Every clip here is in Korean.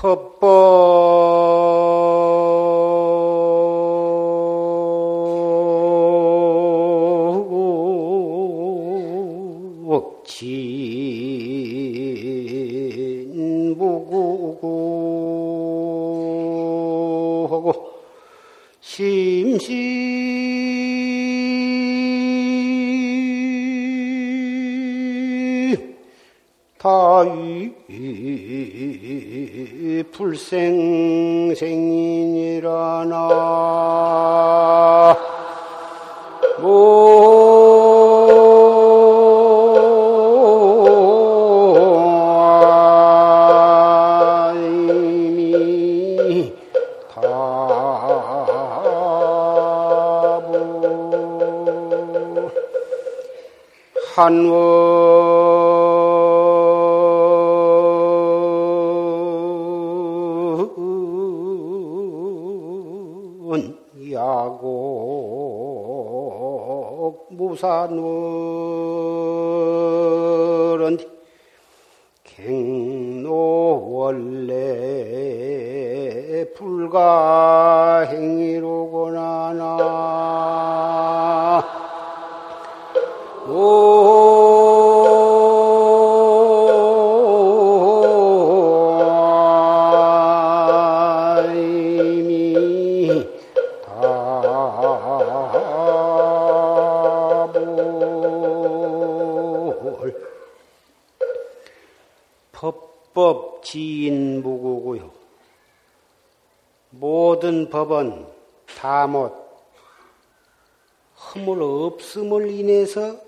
법진무구하고 심시다위 불생생이니라나 한원 야곡 무산월은 갱노원래 불가행이로구나 나 법지인무구고요. 모든 법은 다 못 허물 없음을 인해서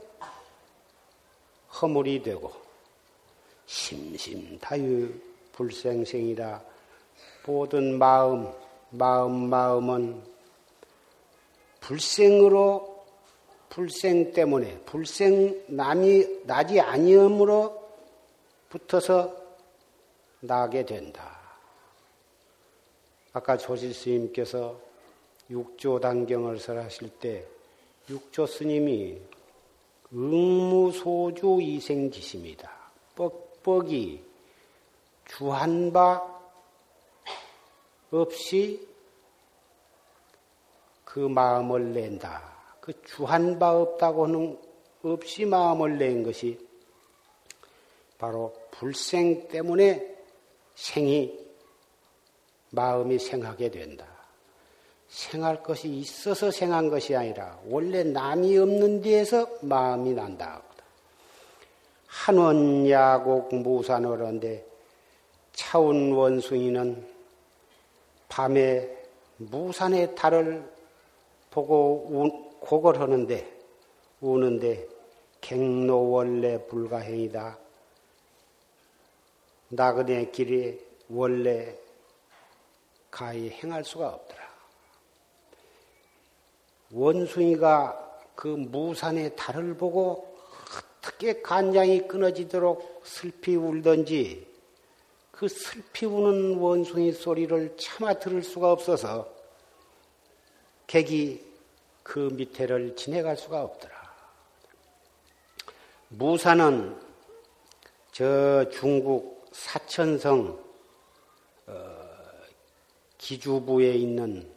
허물이 되고 심심다유 불생생이라 모든 마음은 불생으로 불생 때문에 불생 남이 나지 아니함으로 붙어서 나게 된다. 아까 조실 스님께서 육조 단경을 설하실 때 육조 스님이 응무소주 이생지심이다. 뻑뻑이 주한 바 없이 그 마음을 낸다. 그 주한 바 없다고 하는 없이 마음을 낸 것이 바로 불생 때문에 마음이 생하게 된다. 생할 것이 있어서 생한 것이 아니라 원래 남이 없는 데에서 마음이 난다. 한원 야곡 무산월인데 차운 원숭이는 밤에 무산의 달을 보고 고걸하는데 우는데 갱노 원래 불가행이다. 나그네의 길이 원래 가히 행할 수가 없더라. 원숭이가 그 무산의 달을 보고 어떻게 간장이 끊어지도록 슬피 울던지 그 슬피 우는 원숭이 소리를 차마 들을 수가 없어서 객이 그 밑에를 지나갈 수가 없더라. 무산은 저 중국 사천성 기주부에 있는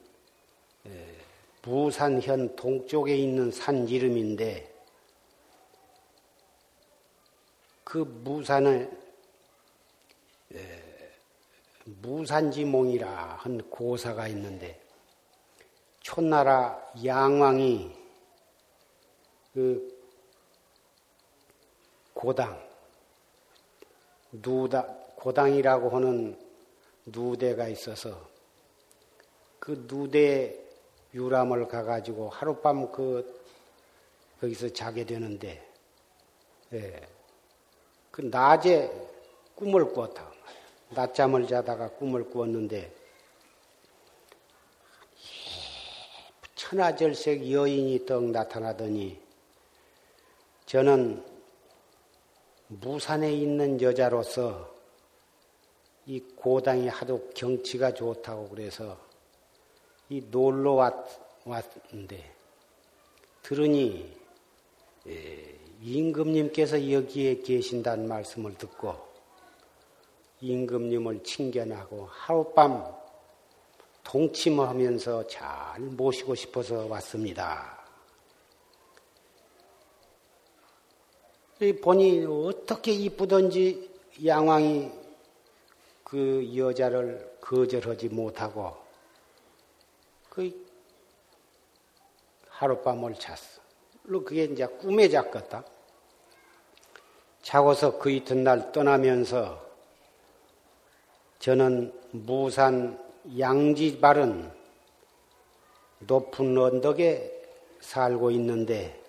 무산현 동쪽에 있는 산 이름인데 그 무산을 무산지몽이라 한 고사가 있는데 초나라 양왕이 그 고당 고당이라고 하는 누대가 있어서 그 누대 유람을 가가지고 하룻밤 거기서 자게 되는데, 그 낮에 꿈을 꾸었다. 낮잠을 자다가 꿈을 꾸었는데, 천하절색 여인이 떡 나타나더니, 저는 무산에 있는 여자로서 이 고당이 하도 경치가 좋다고 그래서 이 놀러 왔는데 들으니 임금님께서 여기에 계신다는 말씀을 듣고 임금님을 칭견하고 하룻밤 동침하면서 잘 모시고 싶어서 왔습니다. 보니 어떻게 이쁘던지 양왕이 그 여자를 거절하지 못하고 그 하룻밤을 잤어. 그게 이제 꿈에 잤겠다. 자고서 그 이튿날 떠나면서 저는 무산 양지바른 높은 언덕에 살고 있는데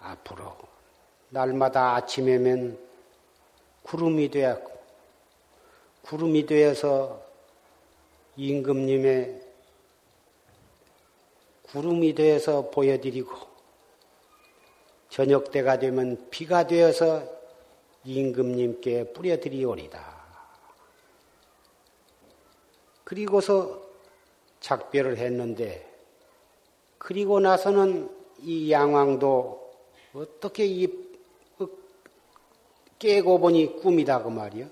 앞으로 날마다 아침에면 구름이 되어서 임금님의 구름이 되어서 보여드리고 저녁 때가 되면 비가 되어서 임금님께 뿌려드리오리다. 그리고서 작별을 했는데 그리고 나서는 이 양왕도 어떻게 깨고 보니 꿈이다 그 말이요.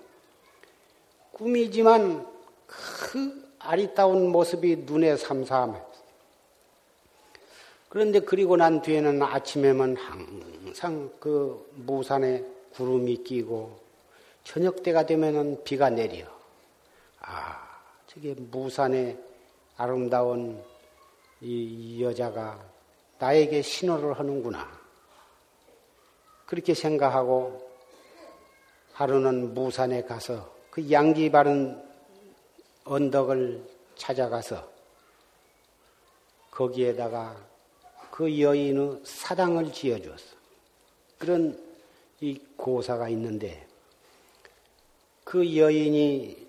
꿈이지만 그 아리따운 모습이 눈에 삼삼해. 그런데 그리고 난 뒤에는 아침에만 항상 그 무산에 구름이 끼고 저녁 때가 되면은 비가 내려. 저게 무산의 아름다운 이 여자가 나에게 신호를 하는구나. 그렇게 생각하고 하루는 무산에 가서 그 양지 바른 언덕을 찾아가서 거기에다가 그 여인의 사당을 지어주었어. 그런 이 고사가 있는데 그 여인이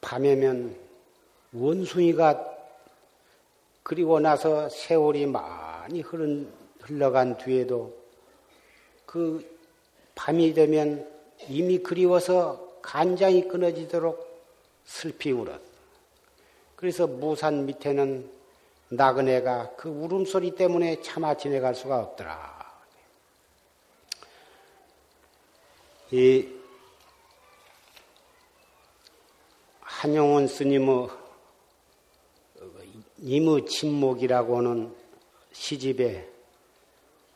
밤에면 원숭이가 그리고 나서 세월이 많이 흘러간 뒤에도 그 밤이 되면 이미 그리워서 간장이 끊어지도록 슬피 울었어. 그래서 무산 밑에는 나그네가 그 울음소리 때문에 차마 지내갈 수가 없더라. 이 한용운 스님의 임의 침묵이라고 하는 시집에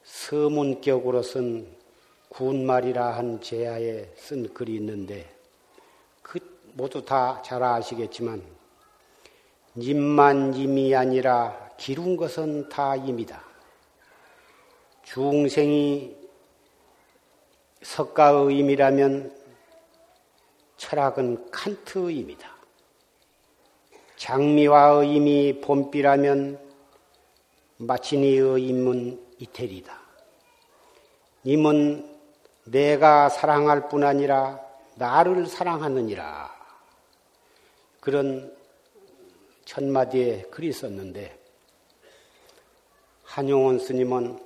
서문격으로 쓴 군말이라 한 제하에 쓴 글이 있는데 그 모두 다 잘 아시겠지만 님만 임이 아니라 기룬 것은 다 임이다. 중생이 석가의 임이라면 철학은 칸트의 임이다. 장미화의 임이 봄비라면 마치니의 임은 이태리다. 임은 내가 사랑할 뿐 아니라 나를 사랑하느니라. 그런 첫마디에 글이 있었는데 한용운 스님은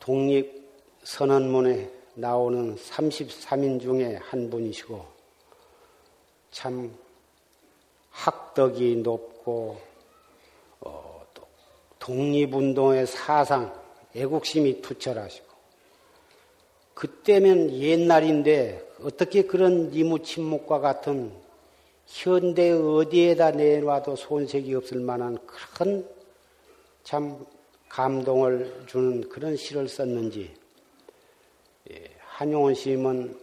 독립선언문에 나오는 33인 중에 한 분이시고 참 학덕이 높고 또 독립운동의 사상, 애국심이 투철하시고 그때면 옛날인데 어떻게 그런 이무침묵과 같은 현대 어디에다 내놔도 손색이 없을 만한 큰 참 감동을 주는 그런 시를 썼는지 한용운 스님은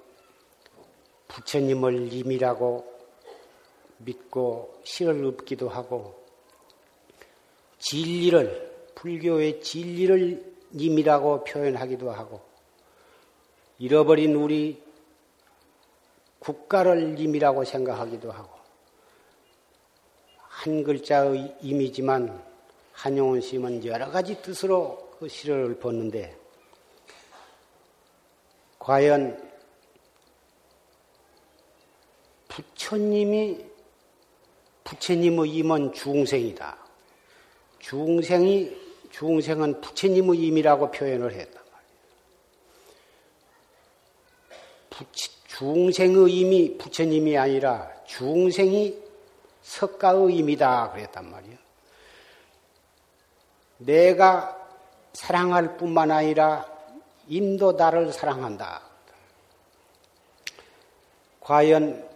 부처님을 임이라고 믿고 시를 읊기도 하고 진리를 불교의 진리를 임이라고 표현하기도 하고 잃어버린 우리 국가를 임이라고 생각하기도 하고 한 글자의 임이지만 한용운 스님은 여러 가지 뜻으로 그 시를 읊었는데 과연 부처님의 임은 중생이다. 중생은 부처님의 임이라고 표현을 했단 말이에요. 중생의 임이 부처님이 아니라 중생이 석가의 임이다 그랬단 말이야. 내가 사랑할 뿐만 아니라 임도다를 사랑한다. 과연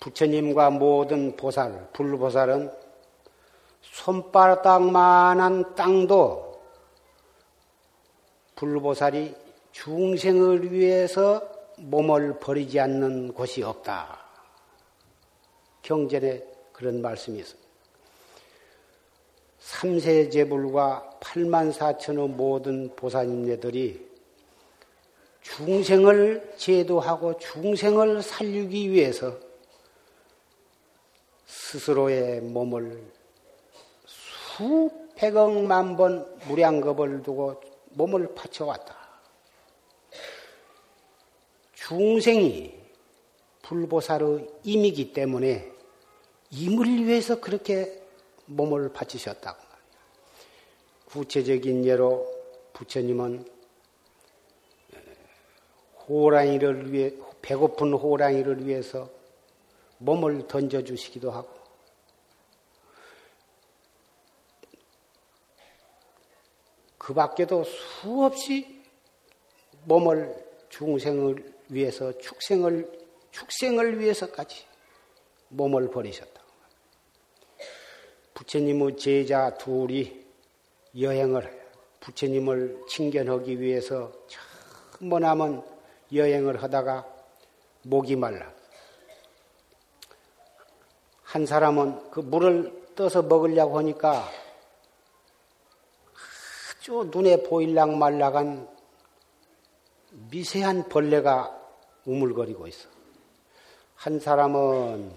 부처님과 모든 보살, 불보살은 손바닥만한 땅도 불보살이 중생을 위해서 몸을 버리지 않는 곳이 없다. 경전에 그런 말씀이 있습니다. 3세 제불과 84,000의 모든 보살님네들이 중생을 제도하고 중생을 살리기 위해서 스스로의 몸을 수백억만 번 무량겁을 두고 몸을 바쳐왔다. 중생이 불보살의 임이기 때문에 임을 위해서 그렇게 몸을 바치셨다고 말이야. 구체적인 예로 부처님은 호랑이를 위해, 배고픈 호랑이를 위해서 몸을 던져주시기도 하고, 그 밖에도 수없이 몸을 중생을 위해서, 축생을 위해서까지 몸을 버리셨다. 부처님의 제자 둘이 여행을 해요. 부처님을 친견하기 위해서 참 머나먼 여행을 하다가 목이 말라. 한 사람은 그 물을 떠서 먹으려고 하니까 아주 눈에 보일랑 말라간 미세한 벌레가 우물거리고 있어. 한 사람은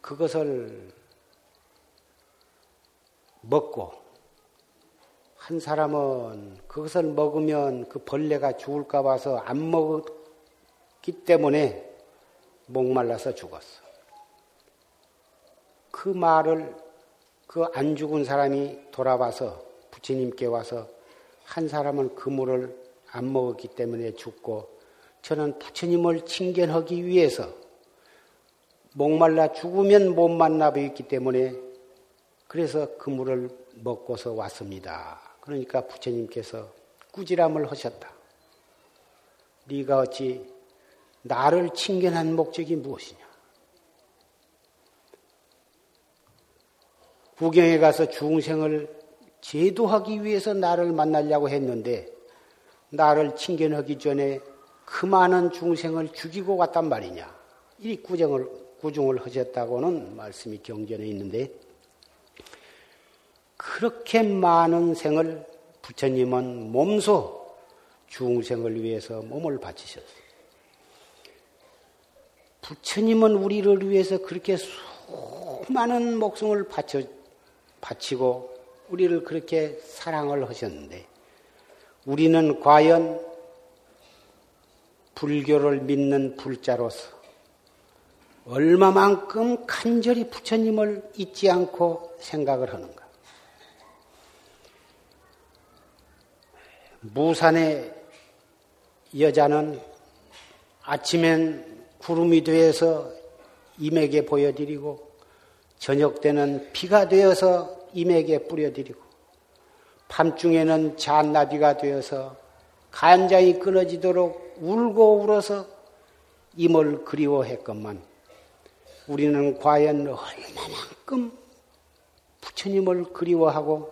그것을 먹고, 한 사람은 그것을 먹으면 그 벌레가 죽을까 봐서 안 먹었기 때문에 목말라서 죽었어. 그 말을 그 안 죽은 사람이 돌아와서 부처님께 와서, 한 사람은 그 물을 안 먹었기 때문에 죽고, 저는 부처님을 친견하기 위해서 목말라 죽으면 못 만나뵙기 때문에 그래서 그 물을 먹고서 왔습니다. 그러니까 부처님께서 꾸지람을 하셨다. 네가 어찌 나를 친견한 목적이 무엇이냐? 구경에 가서 중생을 제도하기 위해서 나를 만나려고 했는데, 나를 친견하기 전에 그 많은 중생을 죽이고 왔단 말이냐? 이 꾸중을 하셨다고는 말씀이 경전에 있는데, 그렇게 많은 생을 부처님은 몸소 중생을 위해서 몸을 바치셨어요. 부처님은 우리를 위해서 그렇게 수많은 목숨을 바치고 우리를 그렇게 사랑을 하셨는데, 우리는 과연 불교를 믿는 불자로서 얼마만큼 간절히 부처님을 잊지 않고 생각을 하는가? 무산의 여자는 아침엔 구름이 되어서 임에게 보여드리고, 저녁 때는 비가 되어서 임에게 뿌려드리고, 밤중에는 잔나비가 되어서 간장이 끊어지도록 울고 울어서 임을 그리워했건만, 우리는 과연 얼마만큼 부처님을 그리워하고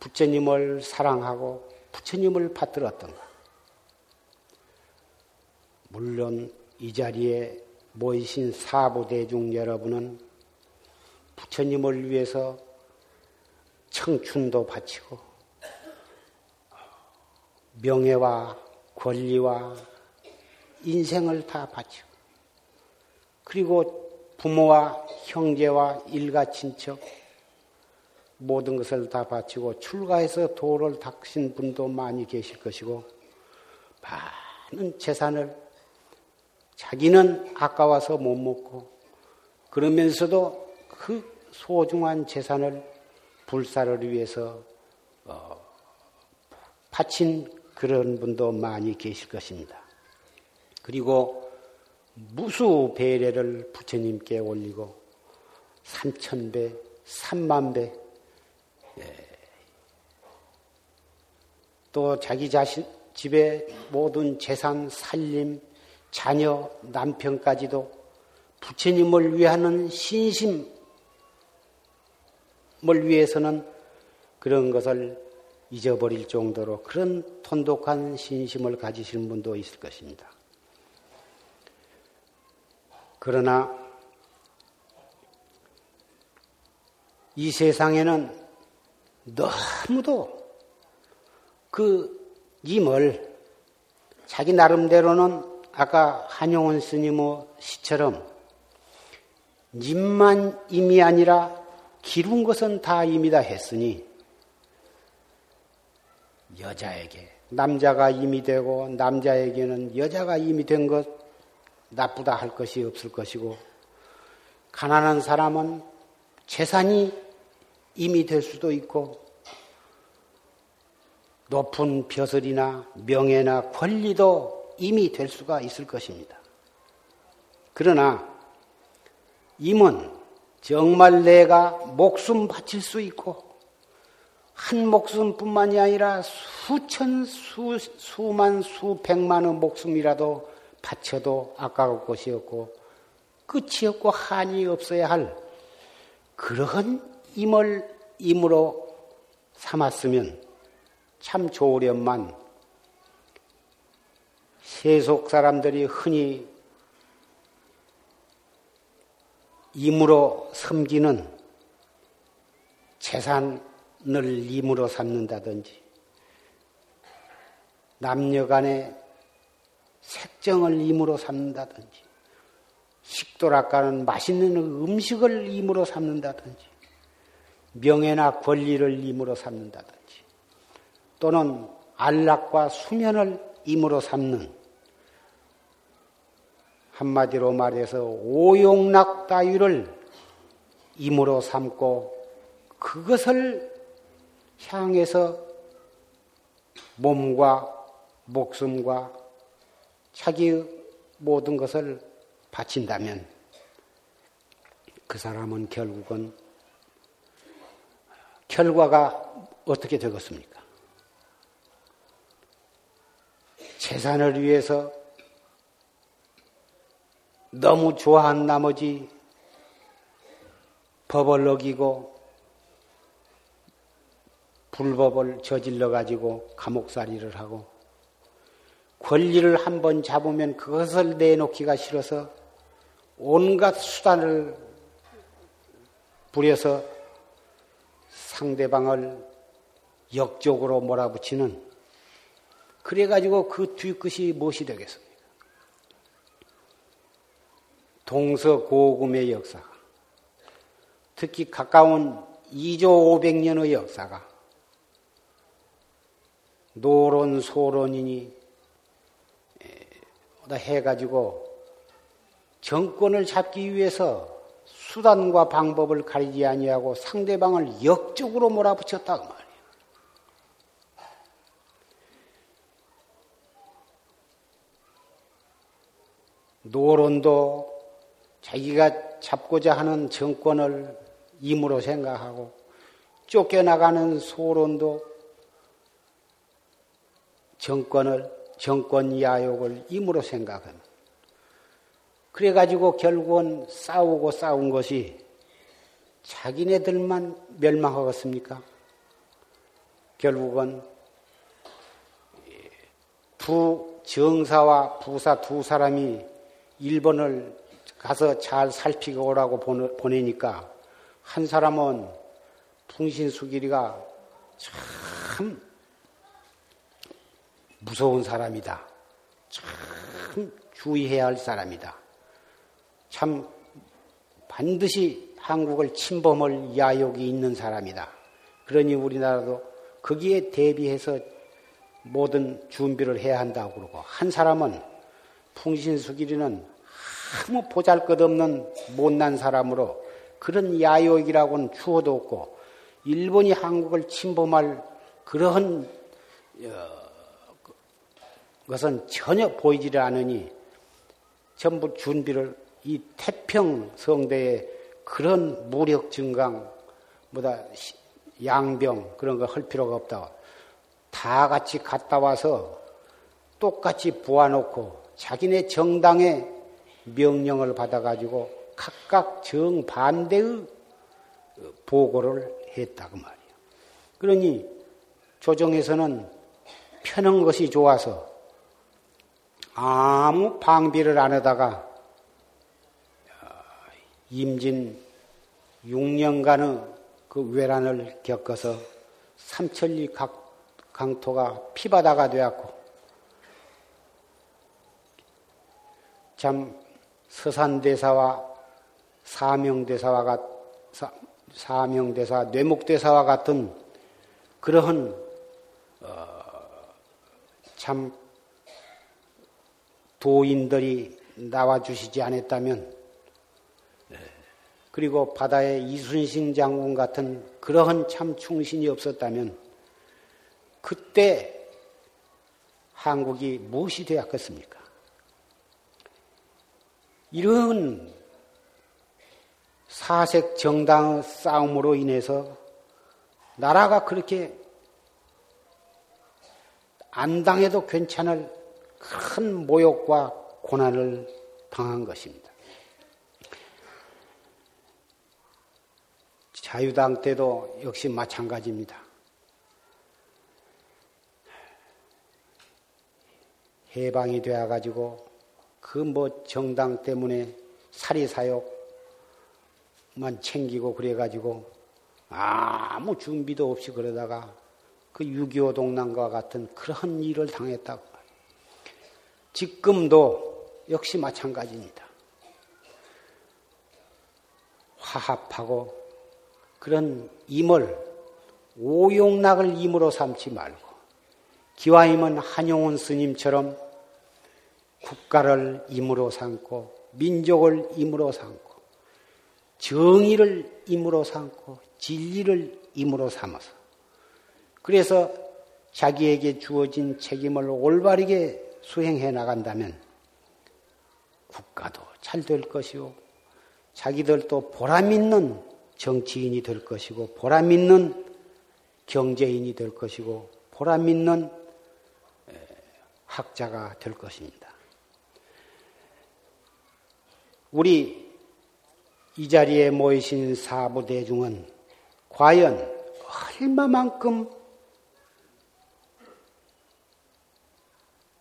부처님을 사랑하고 부처님을 받들었던가. 물론 이 자리에 모이신 사부대중 여러분은 부처님을 위해서 청춘도 바치고, 명예와 권리와 인생을 다 바치고, 그리고 부모와 형제와 일가 친척 모든 것을 다 바치고 출가해서 도를 닦으신 분도 많이 계실 것이고, 많은 재산을 자기는 아까워서 못 먹고, 그러면서도 그 소중한 재산을 불사를 위해서 바친 그런 분도 많이 계실 것입니다. 그리고 무수 배례를 부처님께 올리고 3,000배, 30,000배 또 자기 자신 집에 모든 재산, 살림, 자녀, 남편까지도 부처님을 위하는 신심을 위해서는 그런 것을 잊어버릴 정도로 그런 돈독한 신심을 가지시는 분도 있을 것입니다. 그러나 이 세상에는 너무도 그 임을 자기 나름대로는 아까 한용운 스님의 시처럼 임만 임이 아니라 기른 것은 다 임이다 했으니 여자에게 남자가 임이 되고 남자에게는 여자가 임이 된 것 나쁘다 할 것이 없을 것이고 가난한 사람은 재산이 임이 될 수도 있고 높은 벼슬이나 명예나 권리도 임이 될 수가 있을 것입니다. 그러나 임은 정말 내가 목숨 바칠 수 있고 한 목숨뿐만이 아니라 수천, 수만, 수백만의 목숨이라도 바쳐도 아까울 것이 없고 끝이 없고 한이 없어야 할 그러한 임을 임으로 삼았으면 참 좋으련만 세속 사람들이 흔히 임으로 섬기는 재산 늘 임으로 삼는다든지 남녀간의 색정을 임으로 삼는다든지 식도락가는 맛있는 음식을 임으로 삼는다든지 명예나 권리를 임으로 삼는다든지 또는 안락과 수면을 임으로 삼는 한마디로 말해서 오욕락 따위를 임으로 삼고 그것을 향해서 몸과 목숨과 자기 모든 것을 바친다면 그 사람은 결국은 결과가 어떻게 되겠습니까? 재산을 위해서 너무 좋아한 나머지 법을 어기고 불법을 저질러가지고 감옥살이를 하고 권리를 한번 잡으면 그것을 내놓기가 싫어서 온갖 수단을 부려서 상대방을 역적으로 몰아붙이는 그래가지고 그 뒤끝이 무엇이 되겠습니까? 동서고금의 역사가 특히 가까운 2조 500년의 역사가 노론, 소론이니 해가지고 정권을 잡기 위해서 수단과 방법을 가리지 아니하고 상대방을 역적으로 몰아붙였다 그 말이에요. 노론도 자기가 잡고자 하는 정권을 임으로 생각하고 쫓겨나가는 소론도 정권 야욕을 임으로 생각하는. 그래가지고 결국은 싸우고 싸운 것이 자기네들만 멸망하겠습니까? 결국은 두 정사와 부사 두 사람이 일본을 가서 잘 살피고 오라고 보내니까 한 사람은 풍신수기리가 참 무서운 사람이다. 참 주의해야 할 사람이다. 참 반드시 한국을 침범할 야욕이 있는 사람이다. 그러니 우리나라도 거기에 대비해서 모든 준비를 해야 한다고 그러고 한 사람은 풍신수기리는 아무 보잘것없는 못난 사람으로 그런 야욕이라고는 추호도 없고 일본이 한국을 침범할 그러한 그것은 전혀 보이지를 않으니 전부 준비를 이 태평 성대의 그런 무력 증강, 양병 그런 거 할 필요가 없다. 다 같이 갔다 와서 똑같이 부어놓고 자기네 정당의 명령을 받아가지고 각각 정반대의 보고를 했다 그 말이에요. 그러니 조정에서는 편한 것이 좋아서 아무 방비를 안 하다가 임진 6년간의 그 외란을 겪어서 삼천리 강토가 피바다가 되었고 참 서산대사와 사명대사와 뇌목대사와 같은 그러한 참 도인들이 나와주시지 않았다면 그리고 바다의 이순신 장군 같은 그러한 참 충신이 없었다면 그때 한국이 무엇이 되었겠습니까? 이런 사색 정당의 싸움으로 인해서 나라가 그렇게 안 당해도 괜찮을 큰 모욕과 고난을 당한 것입니다. 자유당 때도 역시 마찬가지입니다. 해방이 되어가지고 그 뭐 정당 때문에 사리사욕만 챙기고 그래가지고 아무 준비도 없이 그러다가 그 6.25 동란과 같은 그런 일을 당했다고. 지금도 역시 마찬가지입니다. 화합하고 그런 임을 오용락을 임으로 삼지 말고 기와임은 한용운 스님처럼 국가를 임으로 삼고 민족을 임으로 삼고 정의를 임으로 삼고 진리를 임으로 삼아서 그래서 자기에게 주어진 책임을 올바르게 수행해 나간다면 국가도 잘 될 것이고 자기들도 보람 있는 정치인이 될 것이고 보람 있는 경제인이 될 것이고 보람 있는 학자가 될 것입니다. 우리 이 자리에 모이신 사부대중은 과연 얼마만큼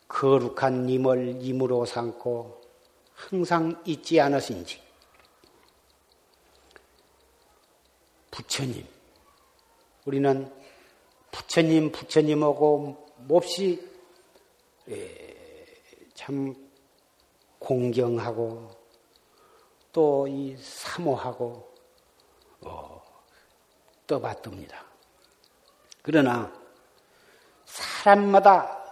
거룩한 임을 임으로 삼고 항상 잊지 않으신지 부처님, 우리는 부처님하고 몹시 참 공경하고 또 이 사모하고 떠받듭니다. 그러나 사람마다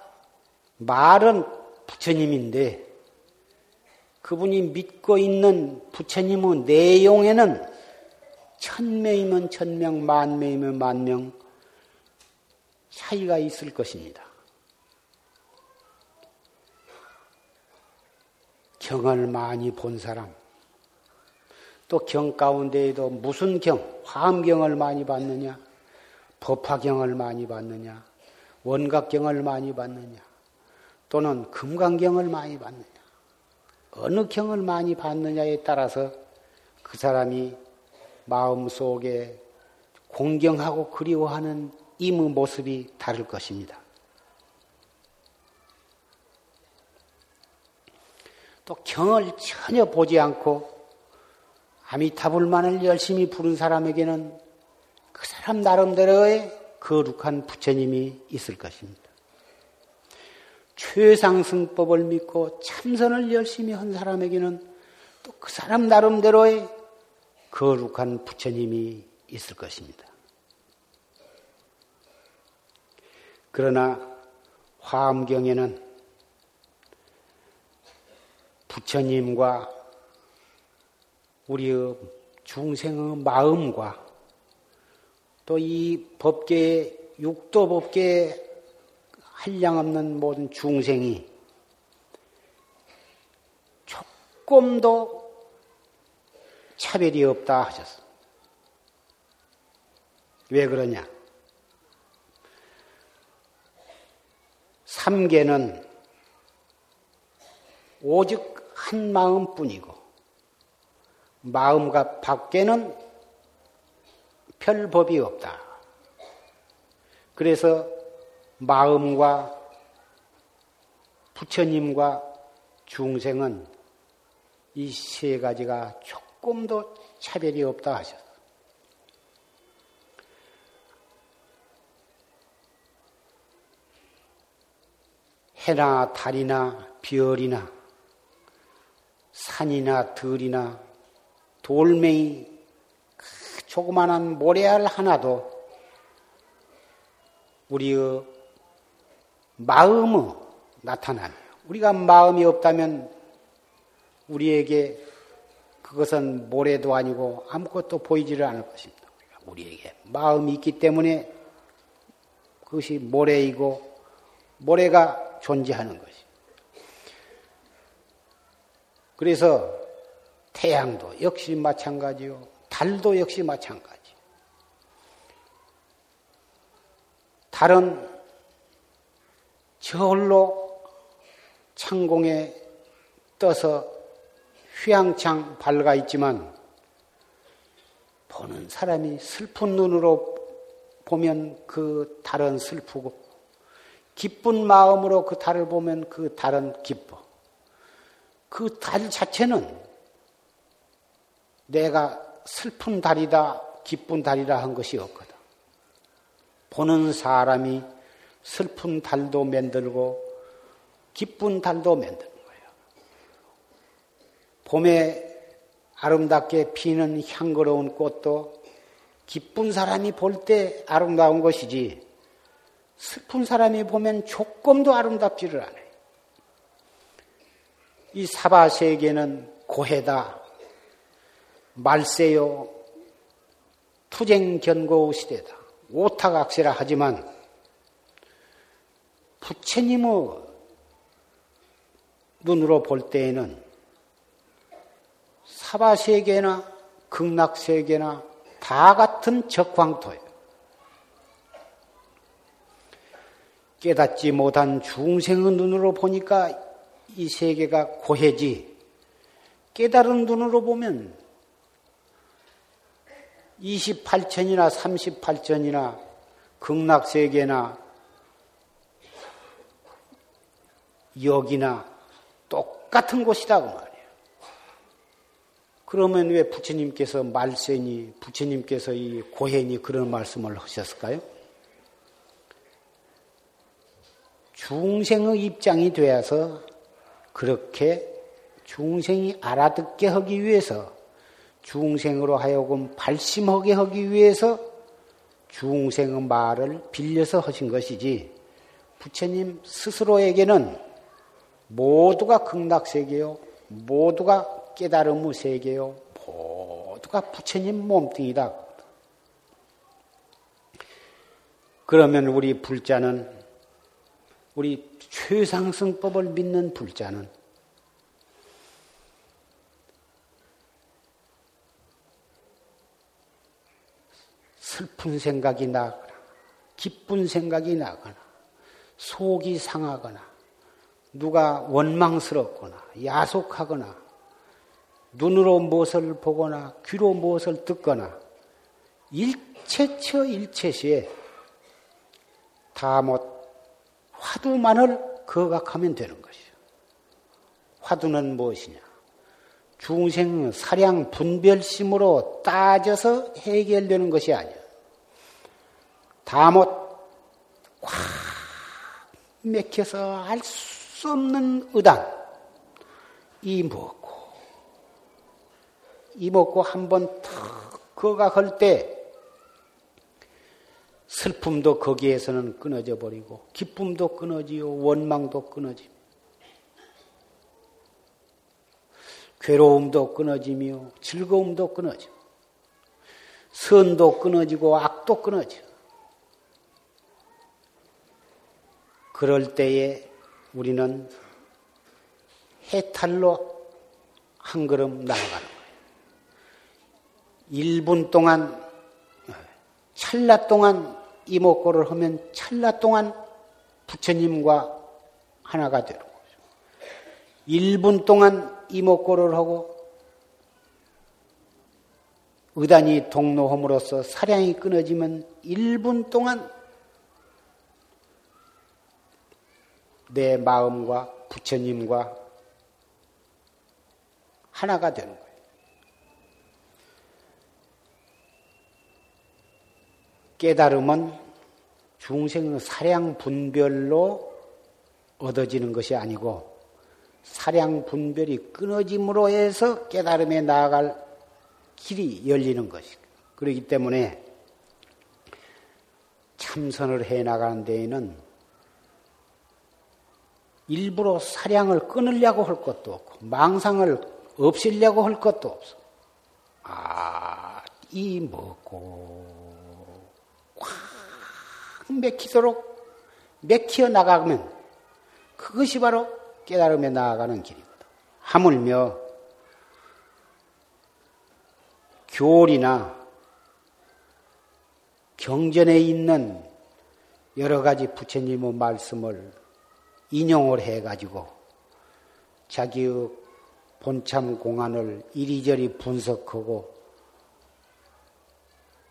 말은 부처님인데 그분이 믿고 있는 부처님의 내용에는 천명이면 천명, 만명이면 만명 차이가 있을 것입니다. 경을 많이 본 사람, 또 경 가운데에도 무슨 경, 화엄경을 많이 받느냐, 법화경을 많이 받느냐, 원각경을 많이 받느냐, 또는 금강경을 많이 받느냐, 어느 경을 많이 받느냐에 따라서 그 사람이 마음속에 공경하고 그리워하는 임의 모습이 다를 것입니다. 또 경을 전혀 보지 않고 아미타불만을 열심히 부른 사람에게는 그 사람 나름대로의 거룩한 부처님이 있을 것입니다. 최상승법을 믿고 참선을 열심히 한 사람에게는 또 그 사람 나름대로의 거룩한 부처님이 있을 것입니다. 그러나 화엄경에는 부처님과 우리의 중생의 마음과 또 이 법계의 육도법계의 한량없는 모든 중생이 조금도 차별이 없다 하셨어. 왜 그러냐? 삼계는 오직 한 마음뿐이고 마음과 밖에는 별 법이 없다. 그래서 마음과 부처님과 중생은 이 세 가지가 조금도 차별이 없다 하셨어. 해나 달이나 별이나 산이나 들이나 돌멩이 조그마한 모래알 하나도 우리의 마음의 나타남, 우리가 마음이 없다면 우리에게 그것은 모래도 아니고 아무것도 보이지를 않을 것입니다. 우리에게 마음이 있기 때문에 그것이 모래이고 모래가 존재하는 것이. 그래서 태양도 역시 마찬가지요. 달도 역시 마찬가지. 달은 저홀로 창공에 떠서 휘황창 밝아 있지만 보는 사람이 슬픈 눈으로 보면 그 달은 슬프고 기쁜 마음으로 그 달을 보면 그 달은 기뻐. 그 달 자체는 내가 슬픈 달이다, 기쁜 달이라 한 것이 없거든. 보는 사람이 슬픈 달도 만들고 기쁜 달도 만드는 거예요. 봄에 아름답게 피는 향그러운 꽃도 기쁜 사람이 볼 때 아름다운 것이지 슬픈 사람이 보면 조금도 아름답지를 않아요. 이 사바세계는 고해다, 말세요, 투쟁견고우 시대다. 오타각세라 하지만 부처님의 눈으로 볼 때에는 사바세계나 극락세계나 다 같은 적황토예요. 깨닫지 못한 중생의 눈으로 보니까 이 세계가 고해지, 깨달은 눈으로 보면 28천이나 38천이나 극락세계나 여기나 똑같은 곳이다 그 말이에요. 그러면 왜 부처님께서 말세니, 부처님께서 이 고해니 그런 말씀을 하셨을까요? 중생의 입장이 되어서 그렇게 중생이 알아듣게 하기 위해서, 중생으로 하여금 발심하게 하기 위해서 중생의 말을 빌려서 하신 것이지, 부처님 스스로에게는 모두가 극락세계요, 모두가 깨달음의 세계요, 모두가 부처님 몸뚱이다. 그러면 우리 불자는, 우리 최상승법을 믿는 불자는 슬픈 생각이 나거나 기쁜 생각이 나거나 속이 상하거나 누가 원망스럽거나 야속하거나 눈으로 무엇을 보거나 귀로 무엇을 듣거나 일체처 일체시에 다 못 화두만을 거각하면 되는 것이죠. 화두는 무엇이냐? 중생 사량 분별심으로 따져서 해결되는 것이 아니야. 다못 꽉 맥혀서 알 수 없는 의단. 이 먹고 한번 탁 거각할 때 슬픔도 거기에서는 끊어져 버리고 기쁨도 끊어지요, 원망도 끊어지며 괴로움도 끊어지며 즐거움도 끊어지고 선도 끊어지고 악도 끊어져. 그럴 때에 우리는 해탈로 한 걸음 나아가는 거예요. 1분 동안, 찰나 동안 이목고를 하면 찰나 동안 부처님과 하나가 되는 거죠. 1분 동안 이목고를 하고 의단이 동로함으로써 사량이 끊어지면 1분 동안 내 마음과 부처님과 하나가 되는 거예요. 깨달음은 중생의 사량 분별로 얻어지는 것이 아니고 사량 분별이 끊어짐으로 해서 깨달음에 나아갈 길이 열리는 것이고, 그렇기 때문에 참선을 해나가는 데에는 일부러 사량을 끊으려고 할 것도 없고 망상을 없애려고 할 것도 없어. 이 먹고 꽉 맥히도록 맥히어 나가면 그것이 바로 깨달음에 나아가는 길입니다. 하물며 교리나 경전에 있는 여러 가지 부처님의 말씀을 인용을 해가지고 자기의 본참 공안을 이리저리 분석하고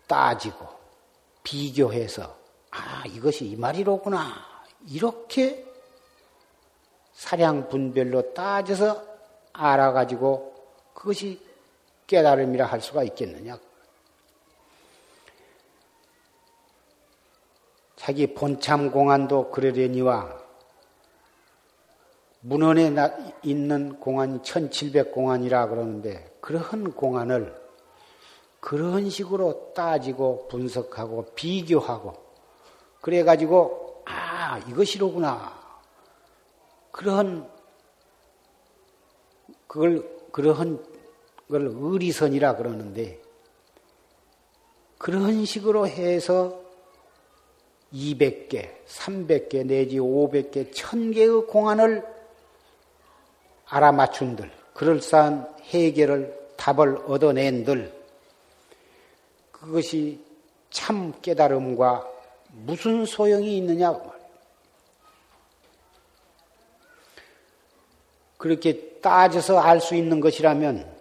따지고 비교해서 이것이 이 말이로구나 이렇게 사량 분별로 따져서 알아가지고 그것이 깨달음이라 할 수가 있겠느냐. 자기 본참 공안도 그러려니와 문헌에 있는 공안이 1700공안이라 그러는데 그러한 공안을 그런 식으로 따지고 분석하고 비교하고 그래가지고 이것이로구나 그러한 걸 의리선이라 그러는데 그런 식으로 해서 200개, 300개 내지 500개, 1000개의 공안을 알아맞춘들, 그럴싸한 해결을, 답을 얻어낸들, 그것이 참 깨달음과 무슨 소용이 있느냐 말이에요. 그렇게 따져서 알 수 있는 것이라면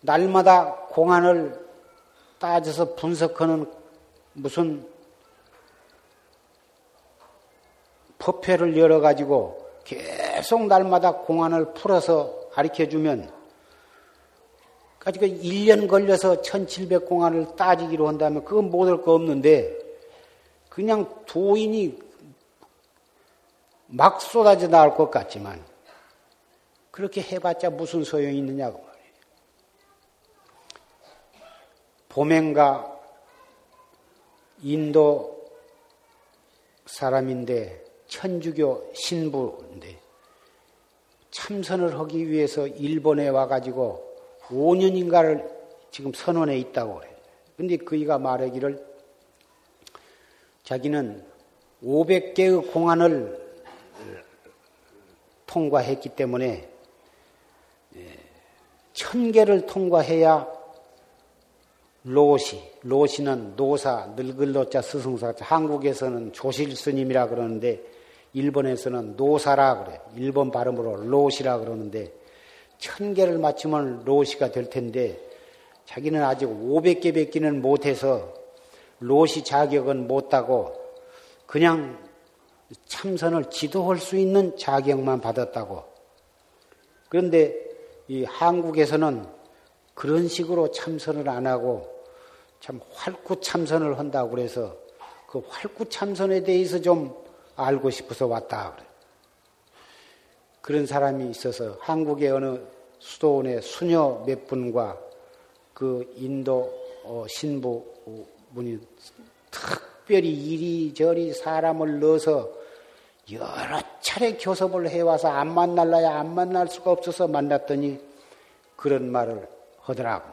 날마다 공안을 따져서 분석하는 무슨 법회를 열어가지고 계속 날마다 공안을 풀어서 가르쳐주면 그러니까 1년 걸려서 1700공안을 따지기로 한다면 그건 못할 거 없는데 그냥 도인이 막 쏟아져 나올 것 같지만 그렇게 해봤자 무슨 소용이 있느냐고 말이에요. 보맹가 인도 사람인데 천주교 신부인데 참선을 하기 위해서 일본에 와가지고 5년인가를 지금 선원에 있다고 그래요. 근데 그이가 말하기를 자기는 500개의 공안을 통과했기 때문에 1000개를 통과해야 로시는 노사, 늙을노자, 스승사자, 한국에서는 조실스님이라 그러는데 일본에서는 노사라 그래. 일본 발음으로 로시라 그러는데 1000개를 맞추면 로시가 될 텐데 자기는 아직 500개 뱉기는 못해서 로시 자격은 못 따고 그냥 참선을 지도할 수 있는 자격만 받았다고. 그런데 이 한국에서는 그런 식으로 참선을 안 하고 참 활구 참선을 한다고 그래서 그 활구 참선에 대해서 좀 알고 싶어서 왔다 그래. 그런 사람이 있어서 한국의 어느 수도원의 수녀 몇 분과 그 인도 신부분이 특별히 이리저리 사람을 넣어서 여러 차례 교섭을 해와서 안 만날라야 안 만날 수가 없어서 만났더니 그런 말을 하더라고.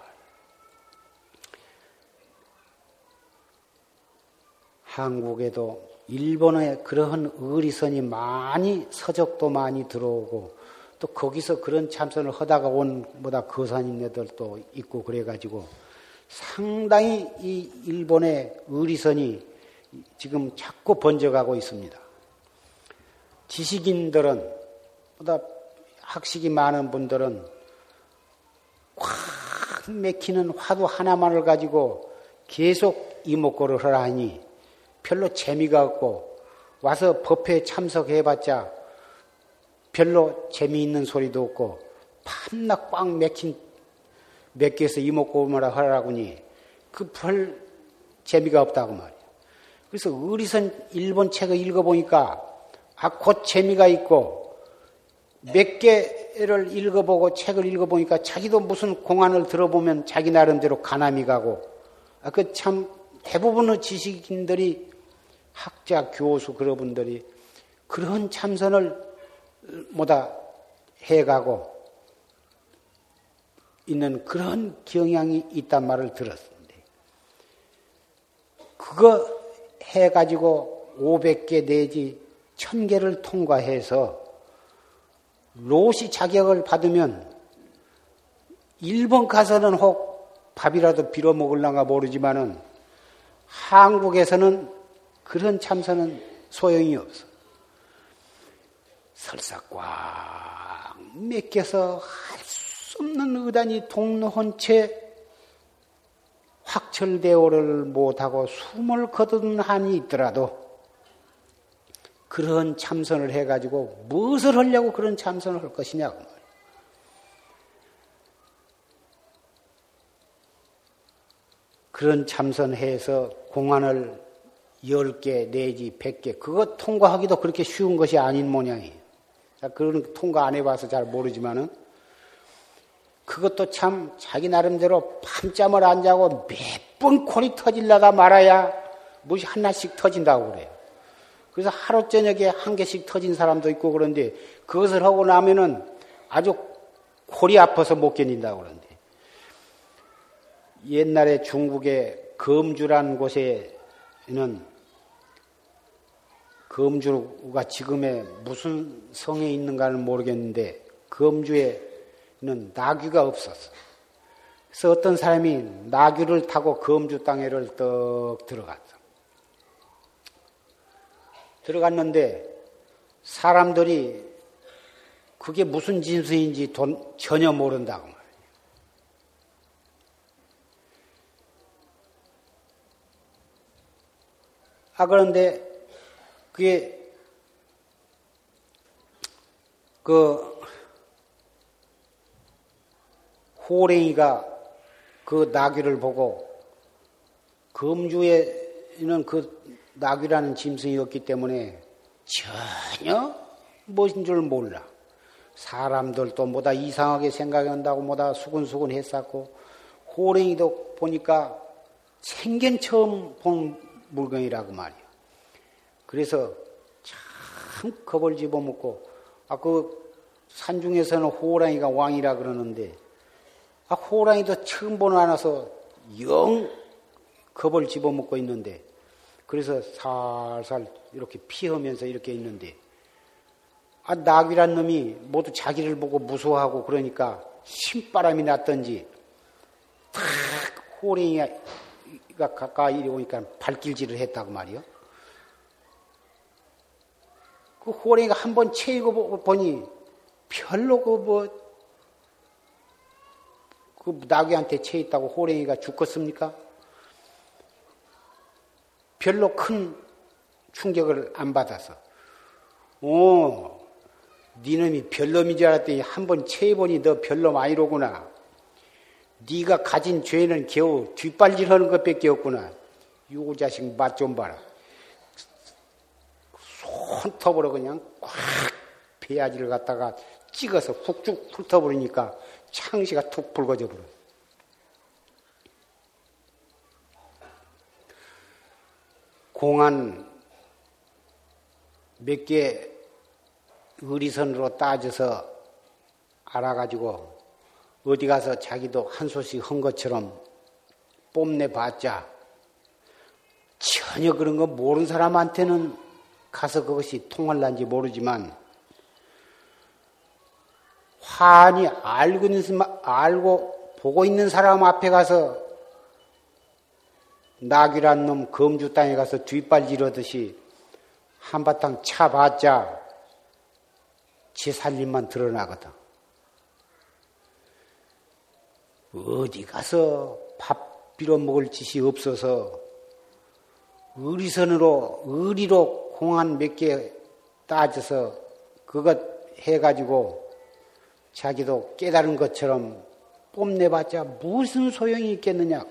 한국에도 일본에 그러한 의리선이 많이 서적도 많이 들어오고 또 거기서 그런 참선을 하다가 온 뭐다 거산인네들도 있고 그래가지고 상당히 이 일본의 의리선이 지금 자꾸 번져가고 있습니다. 지식인들은 보다 학식이 많은 분들은 꽉 맥히는 화두 하나만을 가지고 계속 이목구를 하라하니 별로 재미가 없고 와서 법회에 참석해봤자 별로 재미있는 소리도 없고 밤낮 꽉 맥혀서 이목구를 하라하니 그 별 재미가 없다고 말이에요. 그래서 의리선 일본 책을 읽어보니까 곧 재미가 있고 몇 개를 읽어보고 책을 읽어보니까 자기도 무슨 공안을 들어보면 자기 나름대로 가남이 가고 그 참 대부분의 지식인들이 학자, 교수 그런 분들이 그런 참선을 뭐다 해가고 있는 그런 경향이 있단 말을 들었는데 그거 해가지고 500개 내지 1000개를 통과해서 로시 자격을 받으면 일본 가서는 혹 밥이라도 빌어 먹을란가 모르지만은 한국에서는 그런 참선은 소용이 없어. 설사 꽉 맥혀서 할 수 없는 의단이 동로한 채 확철대오를 못하고 숨을 거둔 한이 있더라도 그런 참선을 해가지고 무엇을 하려고 그런 참선을 할 것이냐고 말이에요. 그런 참선해서 공안을 10개 내지 100개 그거 통과하기도 그렇게 쉬운 것이 아닌 모양이에요. 그런 통과 안 해봐서 잘 모르지만은 그것도 참 자기 나름대로 밤잠을 안 자고 몇 번 콜이 터질라다 말아야 무엇이 하나씩 터진다고 그래요. 그래서 하루 저녁에 한 개씩 터진 사람도 있고 그런데 그것을 하고 나면은 아주 콜이 아파서 못 견딘다고 그러는데 옛날에 중국의 검주란 곳에는 검주가 지금의 무슨 성에 있는가는 모르겠는데 검주에 는 나귀가 없었어. 그래서 어떤 사람이 나귀를 타고 검주 땅에를 떡 들어갔어. 들어갔는데 사람들이 그게 무슨 진수인지 전혀 모른다고 말이야. 그런데 그게 호랭이가 그 나귀를 보고 검주에는 그 나귀라는 짐승이 없기 때문에 전혀 무엇인 줄 몰라. 사람들도 뭐다 이상하게 생각한다고 뭐다 수근수근 했었고 호랭이도 보니까 생전 처음 본 물건이라고 말이야. 그래서 참 겁을 집어먹고 그 산중에서는 호랑이가 왕이라 그러는데 호랑이도 처음 보는 안아서 영 겁을 집어먹고 있는데 그래서 살살 이렇게 피하면서 이렇게 있는데 나귀란 놈이 모두 자기를 보고 무서워하고 그러니까 신바람이 났던지 탁 호랑이가 가까이 오니까 발길질을 했다고 말이요. 그 호랑이가 한번 채이고 보니 별로 그 나귀한테 채 있다고 호랭이가 죽겠습니까? 별로 큰 충격을 안 받아서 니놈이 별놈인 줄 알았더니 한번 채해보니 너 별놈 아니로구나. 네가 가진 죄는 겨우 뒷발질하는 것밖에 없구나. 요 자식 맛 좀 봐라. 손톱으로 그냥 꽉 배아지를 갖다가 찍어서 훅쭉 훑어버리니까 창시가 툭 붉어져 버려. 공안 몇 개 의리선으로 따져서 알아가지고 어디 가서 자기도 한 소식 한 것처럼 뽐내봤자 전혀 그런 거 모르는 사람한테는 가서 그것이 통할란지 모르지만 환히 알고 보고 있는 사람 앞에 가서 나귀란 놈 검주 땅에 가서 뒷발질 하듯이 한바탕 차봤자 제 살림만 드러나거든. 어디 가서 밥 빌어 먹을 짓이 없어서 의리로 공안 몇 개 따져서 그것 해가지고 자기도 깨달은 것처럼 뽐내봤자 무슨 소용이 있겠느냐.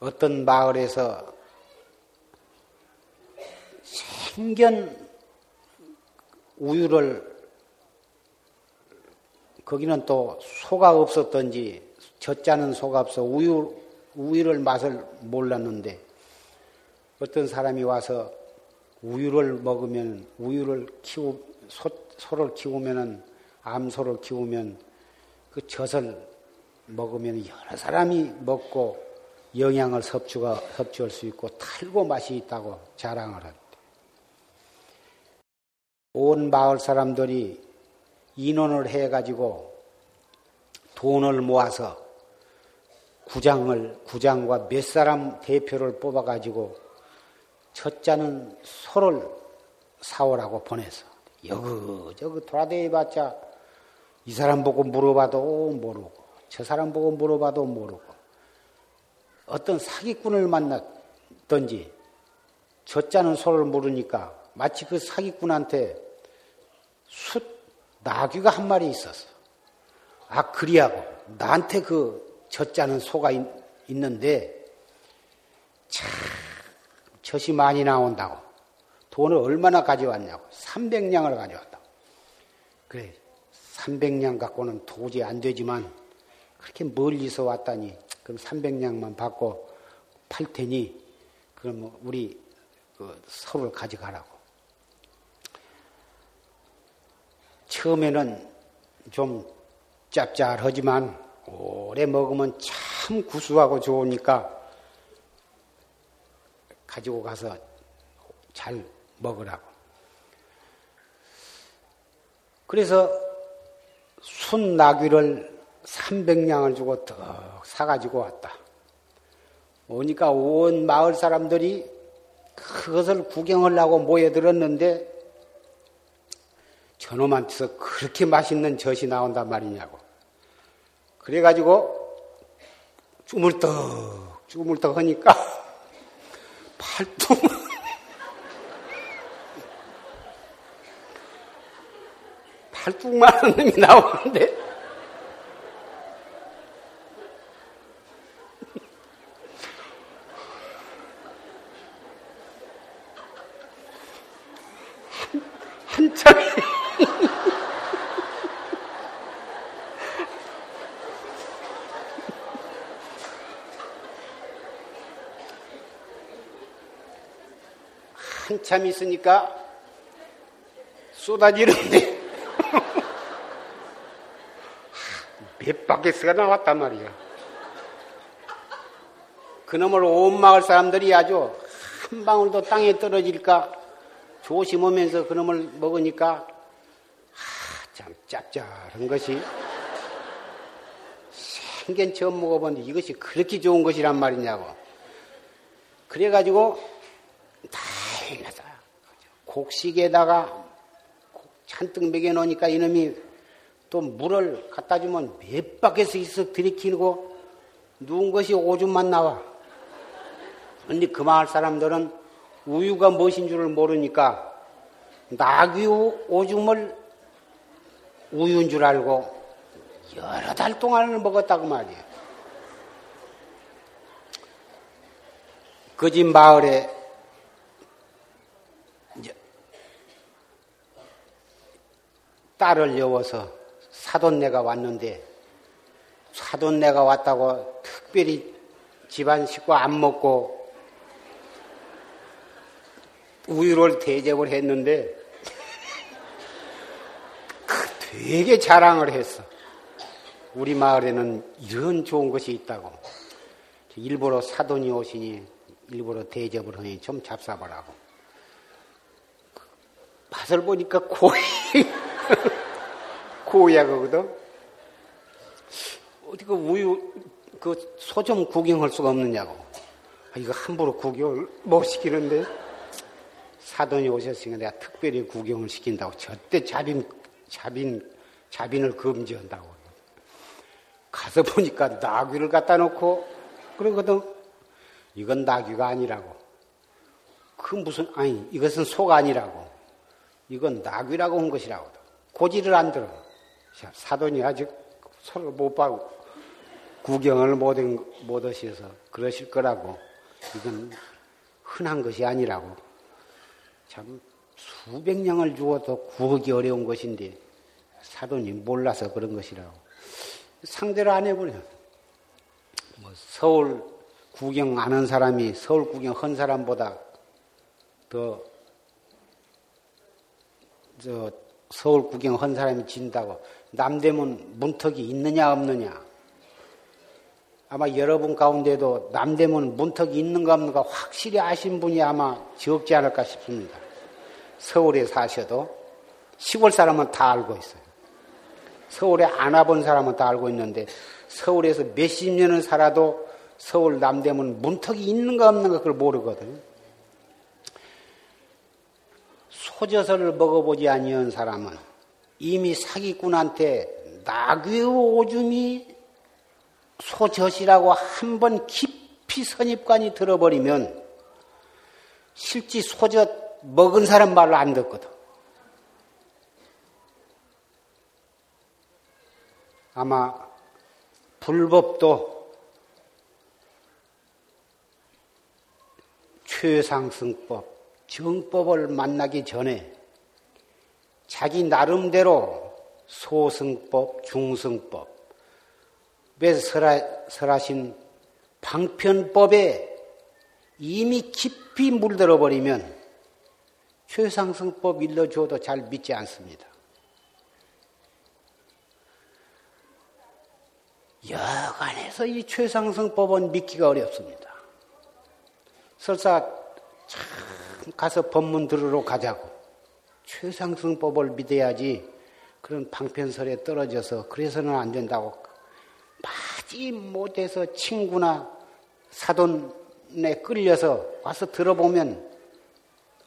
어떤 마을에서 생견 우유를, 거기는 또 소가 없었던지 젖자는 소가 없어 우유를 맛을 몰랐는데, 어떤 사람이 와서 우유를 먹으면, 소를 키우면은, 암소를 키우면 그 젖을 먹으면 여러 사람이 먹고 영양을 섭취할 수 있고 탈고 맛이 있다고 자랑을 한대. 온 마을 사람들이 인원을 해가지고 돈을 모아서 구장과 몇 사람 대표를 뽑아가지고 첫째는 소를 사오라고 보내서 여그저그 돌아다니봤자 이 사람 보고 물어봐도 모르고 저 사람 보고 물어봐도 모르고, 어떤 사기꾼을 만났던지 젖자는 소를 모르니까 마치 그 사기꾼한테 나귀가 한 마리 있었어. 아, 그리하고 나한테 그 젖자는 소가 있는데 참 젖이 많이 나온다고, 돈을 얼마나 가져왔냐고, 300냥을 가져왔다고. 그래, 300냥 갖고는 도저히 안 되지만 그렇게 멀리서 왔다니, 그럼 300냥만 받고 팔 테니 그럼 우리 그 서를 가져가라고. 처음에는 좀 짭짤하지만 오래 먹으면 참 구수하고 좋으니까 가지고 가서 잘 먹으라고. 그래서 순나귀를 300냥을 주고 더 사가지고 왔다. 오니까 온 마을 사람들이 그것을 구경하려고 모여들었는데 저놈한테서 그렇게 맛있는 젖이 나온단 말이냐고. 그래가지고 쭈물떡 하니까 팔뚝 팔뚝만한 놈이 나오는데 한참 있으니까 쏟아지는데 몇 바퀴스가 나왔단 말이야. 그놈을 온 마을 사람들이 아주 한 방울도 땅에 떨어질까 조심하면서 그놈을 먹으니까 참 짭짤한 것이 생긴 처음 먹어봤는데 이것이 그렇게 좋은 것이란 말이냐고. 그래가지고 다행이다. 곡식에다가 잔뜩 먹여놓으니까 이놈이 또 물을 갖다주면 몇 바퀴씩 있어 들이키고 누운 것이 오줌만 나와. 그런데 그 마을 사람들은 우유가 무엇인 줄을 모르니까 나귀 오줌을 우유인 줄 알고 여러 달 동안을 먹었다고 말이에요. 그 집 마을에 딸을 여워서 사돈네가 왔는데, 사돈네가 왔다고 특별히 집안 식구 안 먹고 우유를 대접을 했는데 되게 자랑을 했어. 우리 마을에는 이런 좋은 것이 있다고. 일부러 사돈이 오시니 일부러 대접을 하니 좀 잡숴보라고. 맛을 보니까 고야 그거든. 어디 그 우유 그 소 좀 구경할 수가 없느냐고. 이거 함부로 구경을 못 시키는데 사돈이 오셨으니까 내가 특별히 구경을 시킨다고. 절대 자빈을 금지한다고. 가서 보니까 나귀를 갖다 놓고 그러거든. 이건 나귀가 아니라고. 그 무슨, 아니, 이것은 소가 아니라고. 이건 나귀라고 한 것이라고. 고지를 안 들어. 사돈이 아직 서로 못 봐고 구경을 못 하셔서 그러실 거라고. 이건 흔한 것이 아니라고. 참 수백 냥을 주어도 구하기 어려운 것인데 사돈이 몰라서 그런 것이라고. 상대를 안 해버려. 뭐 서울 구경 안 한 사람이 서울 구경 한 사람보다 더 저 서울 구경 한 사람이 진다고. 남대문 문턱이 있느냐 없느냐. 아마 여러분 가운데도 남대문 문턱이 있는가 없는가 확실히 아신 분이 아마 적지 않을까 싶습니다. 서울에 사셔도 시골 사람은 다 알고 있어요. 서울에 안 와본 사람은 다 알고 있는데 서울에서 몇십 년을 살아도 서울 남대문 문턱이 있는가 없는가 그걸 모르거든요. 소저서를 먹어보지 아니한 사람은 이미 사기꾼한테 나귀의 오줌이 소젖이라고 한 번 깊이 선입관이 들어버리면 실제 소젖 먹은 사람 말로 안 듣거든. 아마 불법도 최상승법, 정법을 만나기 전에 자기 나름대로 소승법, 중승법, 왜 설하신 방편법에 이미 깊이 물들어버리면 최상승법 일러주어도 잘 믿지 않습니다. 여간해서 이 최상승법은 믿기가 어렵습니다. 설사 참 가서 법문 들으러 가자고 최상승법을 믿어야지 그런 방편설에 떨어져서 그래서는 안 된다고 마지 못해서 친구나 사돈에 끌려서 와서 들어보면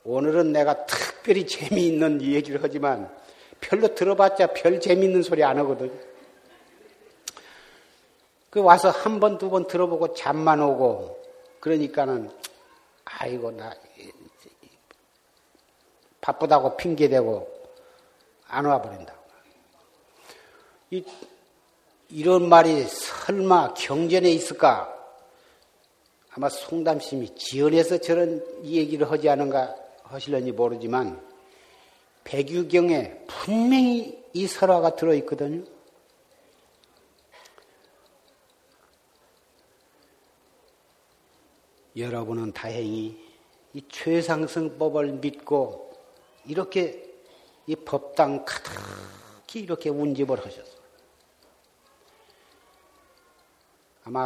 오늘은 내가 특별히 재미있는 얘기를 하지만 별로 들어봤자 별 재미있는 소리 안 하거든. 그 와서 한 번, 두 번 들어보고 잠만 오고 그러니까는 아이고 나 바쁘다고 핑계대고 안 와버린다. 이런 말이 설마 경전에 있을까? 아마 송담심이 지연해서 저런 이 얘기를 하지 않은가 하실런지 모르지만 백유경에 분명히 이 설화가 들어있거든요. 여러분은 다행히 이 최상승법을 믿고 이렇게 이 법당 가득히 이렇게 운집을 하셨어요.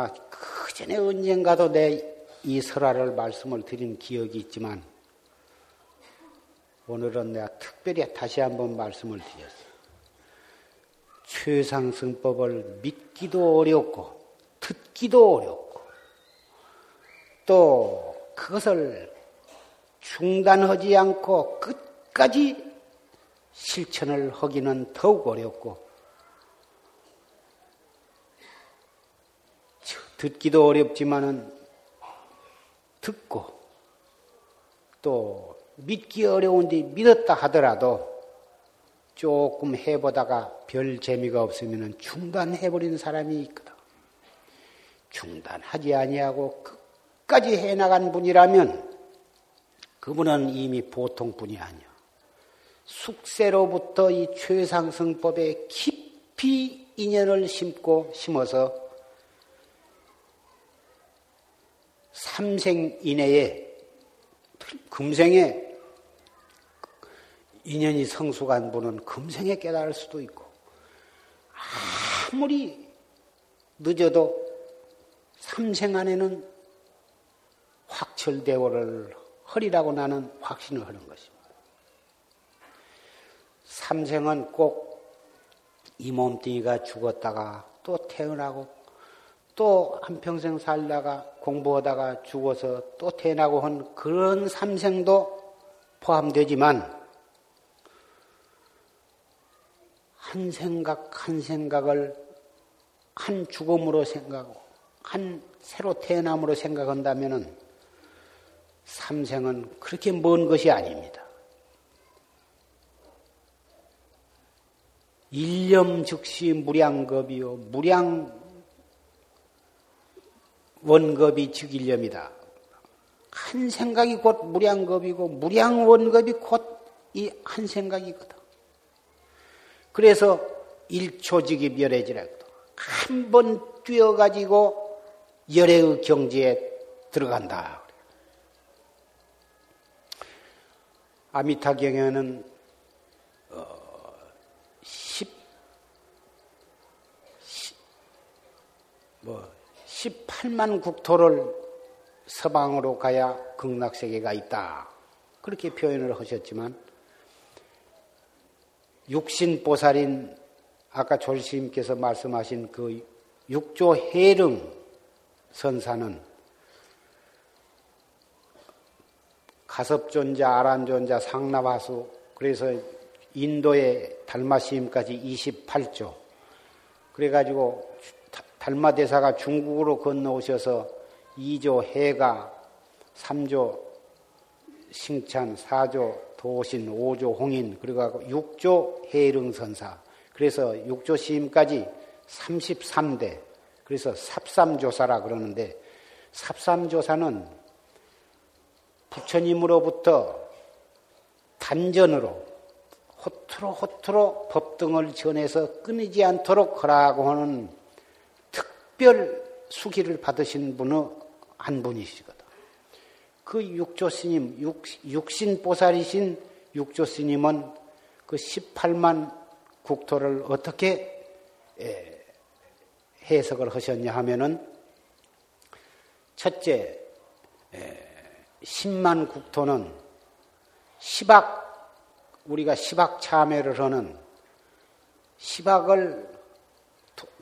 아마 그 전에 언젠가도 내 이 설화를 말씀을 드린 기억이 있지만 오늘은 내가 특별히 다시 한번 말씀을 드렸어요. 최상승법을 믿기도 어렵고 듣기도 어렵고 또 그것을 중단하지 않고 끝까지 실천을 하기는 더욱 어렵고 듣기도 어렵지만은 듣고 또 믿기 어려운데 믿었다 하더라도 조금 해보다가 별 재미가 없으면은 중단해버리는 사람이 있거든. 중단하지 아니하고 끝까지 해나간 분이라면 그분은 이미 보통 분이 아니야. 숙세로부터 이 최상승법에 깊이 인연을 심어서 삼생 이내에 금생에 인연이 성숙한 분은 금생에 깨달을 수도 있고 아무리 늦어도 삼생 안에는 확철대오를 허리라고 나는 확신을 하는 것입니다. 삼생은 꼭 이 몸뚱이가 죽었다가 또 태어나고 또 한평생 살다가 공부하다가 죽어서 또 태어나고 한 그런 삼생도 포함되지만 한 생각 한 생각을 한 죽음으로 생각하고 한 새로 태어남으로 생각한다면은 삼생은 그렇게 먼 것이 아닙니다. 일념 즉시 무량겁이요 무량 원겁이 즉 일념이다. 한 생각이 곧 무량겁이고 무량 원겁이 곧 이 한 생각이거든. 그래서 일초직이 멸해지라거든. 한 번 뛰어가지고 열애의 경지에 들어간다. 아미타경에는 18만 국토를 서방으로 가야 극락세계가 있다. 그렇게 표현을 하셨지만 육신보살인 아까 졸시님께서 말씀하신 그 육조 해릉선사는 가섭존자, 아란존자, 상나바수 그래서 인도의 달마 시임까지 28조 그래가지고 달마 대사가 중국으로 건너오셔서 2조 해가, 3조 싱찬, 4조 도신, 5조 홍인, 그리고 6조 해릉선사. 그래서 6조 시임까지 33대. 그래서 삽삼조사라 그러는데 삽삼조사는 부처님으로부터 단전으로 호투로 법등을 전해서 끊이지 않도록 하라고 하는 특별 수기를 받으신 분은 한 분이시거든. 그 육조스님, 육신보살이신 육조스님은 그 18만 국토를 어떻게 해석을 하셨냐 하면은 첫째, 10만 국토는 우리가 시박 참회를 하는 시박을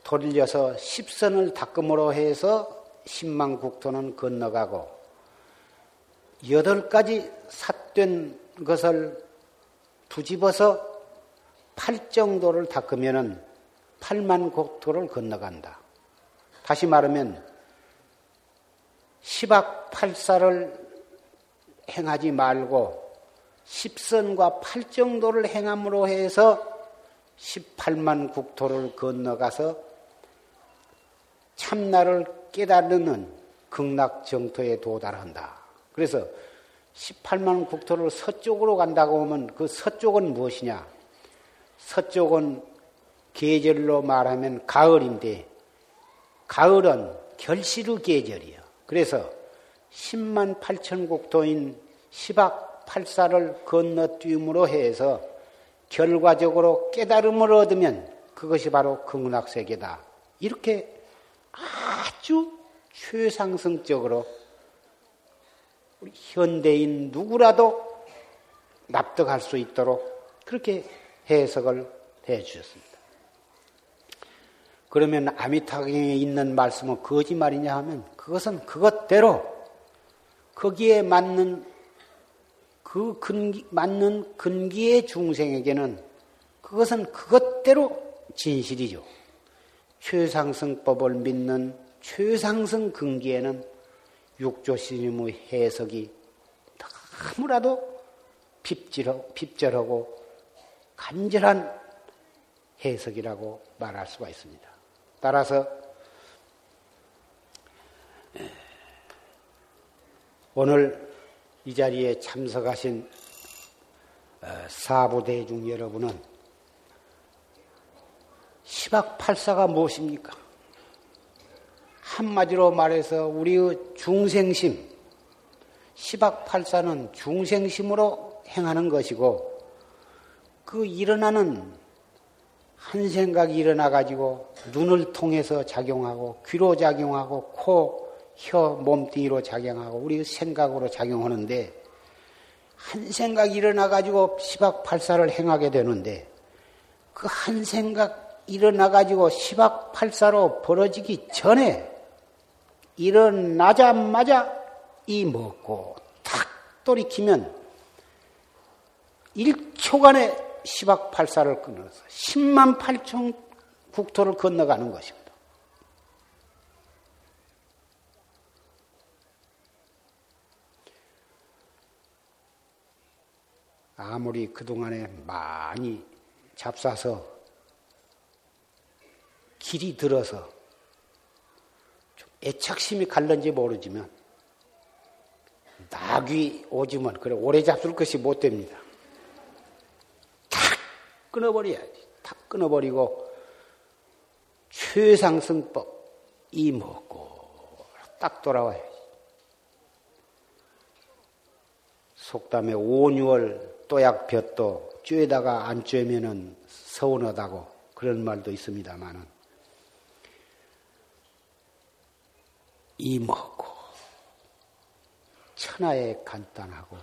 돌려서 10선을 닦음으로 해서 10만 국토는 건너가고 8가지 삿된 것을 뒤집어서 8 정도를 닦으면 8만 국토를 건너간다. 다시 말하면 시박팔사를 행하지 말고 10선과 8 정도를 행함으로 해서 18만 국토를 건너가서 참나를 깨달는 극락정토에 도달한다. 그래서 18만 국토를 서쪽으로 간다고 하면 그 서쪽은 무엇이냐? 서쪽은 계절로 말하면 가을인데 가을은 결실의 계절이야. 그래서 10만 8천 국토인 시박 8사를 건너뛰음으로 해서 결과적으로 깨달음을 얻으면 그것이 바로 극락세계다. 이렇게 아주 최상승적으로 우리 현대인 누구라도 납득할 수 있도록 그렇게 해석을 해주셨습니다. 그러면 아미타경에 있는 말씀은 거짓말이냐 하면 그것은 그것대로 거기에 맞는 맞는 근기의 중생에게는 그것은 그것대로 진실이죠. 최상승법을 믿는 최상승 근기에는 육조스님의 해석이 너무나도 핍절하고 간절한 해석이라고 말할 수가 있습니다. 따라서 오늘 이 자리에 참석하신 사부대중 여러분은 시박팔사가 무엇입니까? 한마디로 말해서 우리의 중생심, 시박팔사는 중생심으로 행하는 것이고 그 일어나는 한 생각이 일어나가지고 눈을 통해서 작용하고 귀로 작용하고 코, 혀, 몸뚱이로 작용하고 우리 생각으로 작용하는데 한 생각이 일어나가지고 시박팔사를 행하게 되는데 그 한 생각 일어나가지고 시박팔사로 벌어지기 전에 일어나자마자 이 먹고 탁 돌이키면 1초간에 시박팔사를 끊어서 10만 8천 국토를 건너가는 것입니다. 아무리 그동안에 많이 잡사서 길이 들어서 좀 애착심이 갈런지 모르지만 낙이 오지만 그래 오래 잡술 것이 못 됩니다. 탁 끊어버려야지. 탁 끊어버리고 최상승법 이 먹고 딱 돌아와야지. 속담에 5, 6월 또약볕도 쬐다가 안 쬐면은 서운하다고 그런 말도 있습니다만은 이 먹고 천하에 간단하고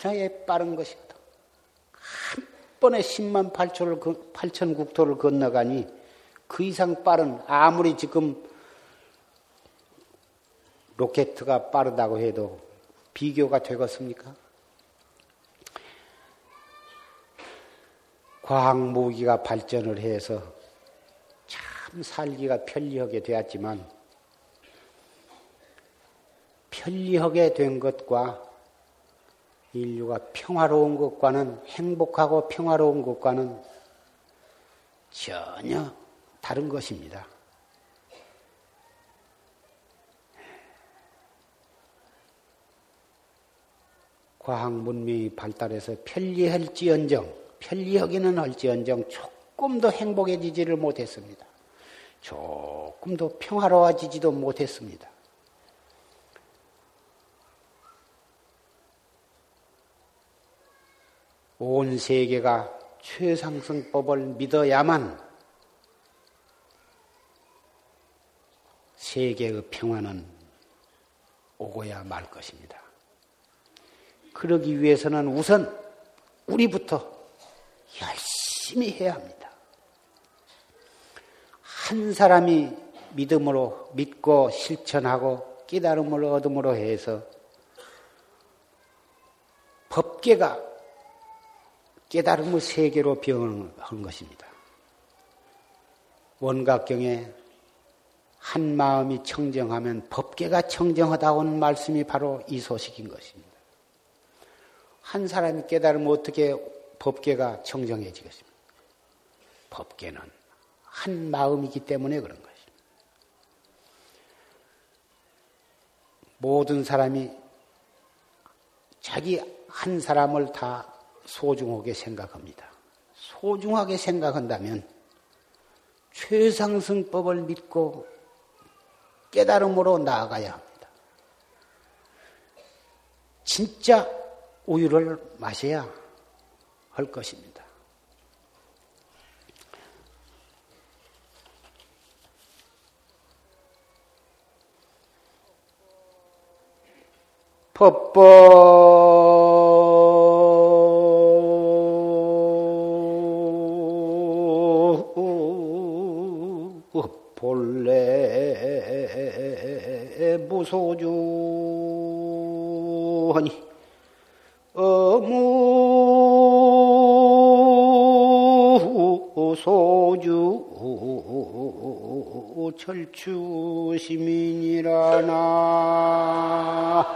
천하에 빠른 것이거든. 한 번에 10만 8천 국토를 건너가니 그 이상 빠른 아무리 지금 로켓트가 빠르다고 해도 비교가 되겠습니까? 과학무기가 발전을 해서 참 살기가 편리하게 되었지만 편리하게 된 것과 인류가 평화로운 것과는 행복하고 평화로운 것과는 전혀 다른 것입니다. 과학 문명이 발달해서 편리할지언정, 편리하기는 할지언정 조금 더 행복해지지를 못했습니다. 조금 더 평화로워지지도 못했습니다. 온 세계가 최상승법을 믿어야만 세계의 평화는 오고야 말 것입니다. 그러기 위해서는 우선 우리부터 열심히 해야 합니다. 한 사람이 믿음으로 믿고 실천하고 깨달음을 얻음으로 해서 법계가 깨달음을 세계로 변하는 것입니다. 원각경에 한 마음이 청정하면 법계가 청정하다고는 말씀이 바로 이 소식인 것입니다. 한 사람이 깨달으면 어떻게 법계가 청정해지겠습니까? 법계는 한 마음이기 때문에 그런 것입니다. 모든 사람이 자기 한 사람을 다 소중하게 생각합니다. 소중하게 생각한다면 최상승법을 믿고 깨달음으로 나아가야 합니다. 진짜 우유를 마셔야 할 것입니다. 본래 무소주하니 소주 철추 시민이라나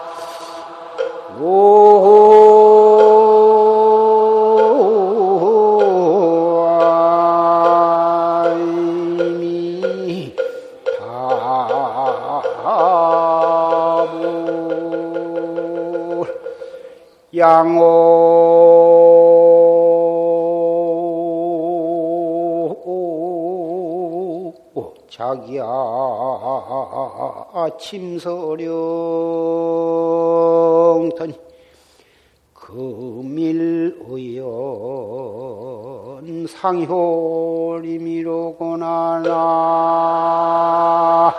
오아미타불 양오 자기야 침서령턴 금일의연 상효림이로구나 나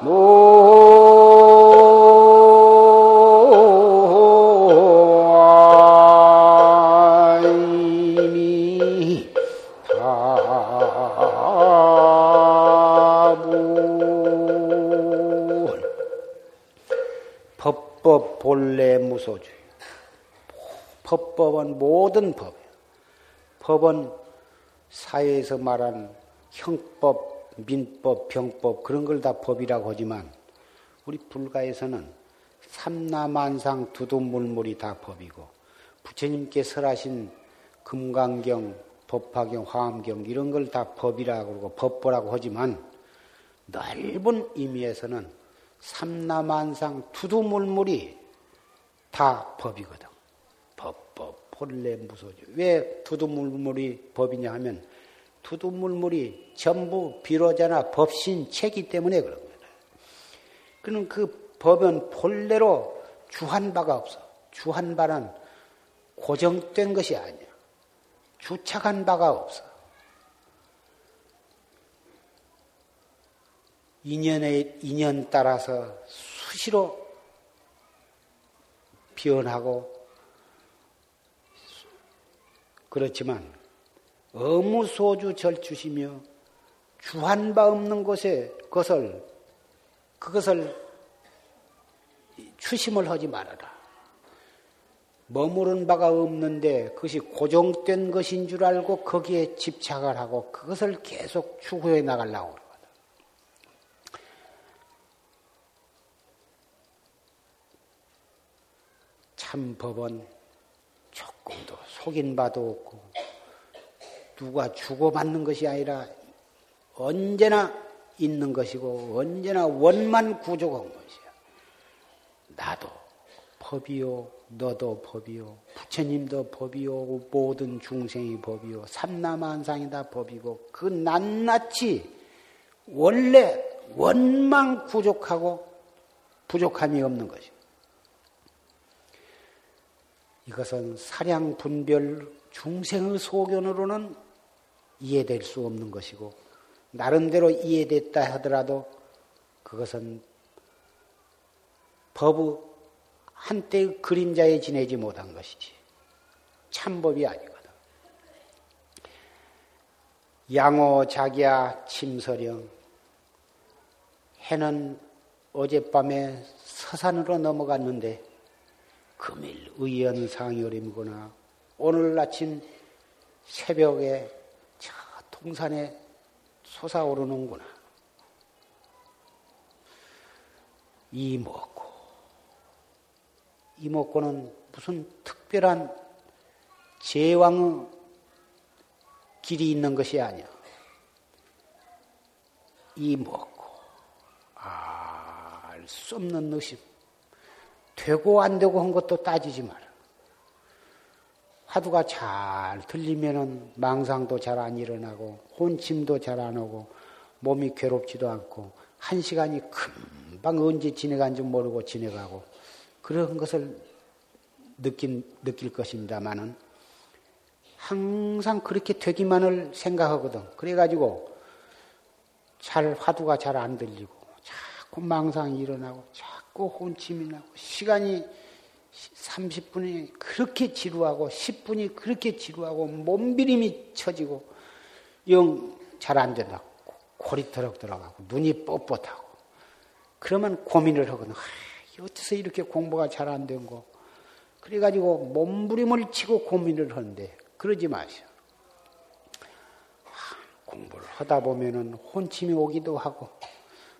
아이미 다 법법 본래 무소주요. 법법은 모든 법. 법은 사회에서 말한 형법, 민법, 병법 그런 걸 다 법이라고 하지만 우리 불가에서는 삼라만상 두두물물이 다 법이고 부처님께 설하신 금강경, 법화경, 화엄경 이런 걸 다 법이라고 그러고 법보라고 하지만 넓은 의미에서는 삼라만상 두두물물이 다 법이거든. 법법, 본래 무소주. 왜 두두물물이 법이냐 하면 두두물물이 전부 비로자나 법신체기 때문에 그런 거예요. 그럼 그 법은 본래로 주한 바가 없어. 주한 바는 고정된 것이 아니야. 주착한 바가 없어. 인연 따라서 수시로 변하고 그렇지만 어무소주 절주시며 주한 바 없는 곳에 그것을 추심을 하지 말아라. 머무른 바가 없는데 그것이 고정된 것인 줄 알고 거기에 집착을 하고 그것을 계속 추구해 나가려고 합니다. 참 법은 조금도 속인 바도 없고 누가 주고받는 것이 아니라 언제나 있는 것이고 언제나 원만 구족한 것이야. 나도 법이요, 너도 법이요, 부처님도 법이요, 모든 중생이 법이요, 삼라만상이 다 법이고 그 낱낱이 원래 원만 구족하고 부족함이 없는 것이야. 이것은 사량 분별 중생의 소견으로는 이해될 수 없는 것이고 나름대로 이해됐다 하더라도 그것은 법의 한때의 그림자에 지내지 못한 것이지 참법이 아니거든. 양호 자기야 침서령. 해는 어젯밤에 서산으로 넘어갔는데 금일 의연상열임구나. 오늘 아침 새벽에 저 동산에 솟아오르는구나. 이목고. 이목고는 무슨 특별한 제왕의 길이 있는 것이 아니야. 이목고. 알 수 없는 의심. 되고 안 되고 한 것도 따지지 마라. 화두가 잘 들리면은 망상도 잘 안 일어나고 혼침도 잘 안 오고 몸이 괴롭지도 않고 한 시간이 금방 언제 지나간지 모르고 지나가고 그런 것을 느낄 것입니다만은 항상 그렇게 되기만을 생각하거든. 그래가지고 화두가 잘 안 들리고 자꾸 망상이 일어나고 자꾸 혼침이 나고 시간이 30분이 그렇게 지루하고 10분이 그렇게 지루하고 몸비림이 쳐지고 영 잘 안 된다고 고리터럭 들어가고 눈이 뻣뻣하고 그러면 고민을 하거든. 어째서 이렇게 공부가 잘 안 된 거. 그래가지고 몸부림을 치고 고민을 하는데 그러지 마세요. 공부를 하다 보면은 혼침이 오기도 하고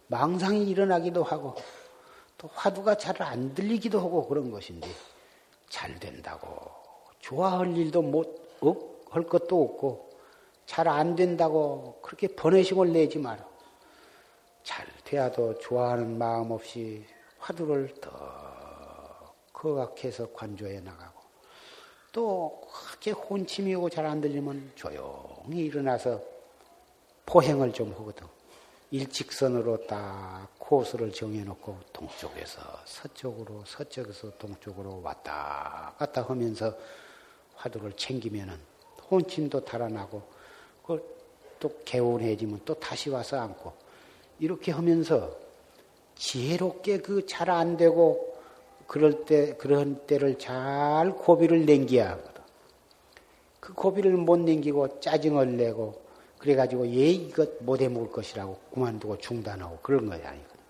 망상이 일어나기도 하고 또 화두가 잘 안 들리기도 하고 그런 것인데 잘 된다고 좋아할 일도 못 할 것도 없고 잘 안 된다고 그렇게 번외심을 내지 마라. 잘 돼야도 좋아하는 마음 없이 화두를 더 거각해서 관조해 나가고 또 그렇게 혼침이 오고 잘 안 들리면 조용히 일어나서 포행을 좀 하거든. 일직선으로 딱 코스를 정해놓고 동쪽에서 서쪽으로, 서쪽에서 동쪽으로 왔다 갔다 하면서 화두를 챙기면은 혼침도 달아나고 또 개운해지면 또 다시 와서 앉고 이렇게 하면서 지혜롭게 그 잘 안 되고 그런 때를 잘 고비를 남겨야 하거든. 그 고비를 못 남기고 짜증을 내고 그래가지고 이것 못해 먹을 것이라고 그만두고 중단하고 그런 것이 아니거든.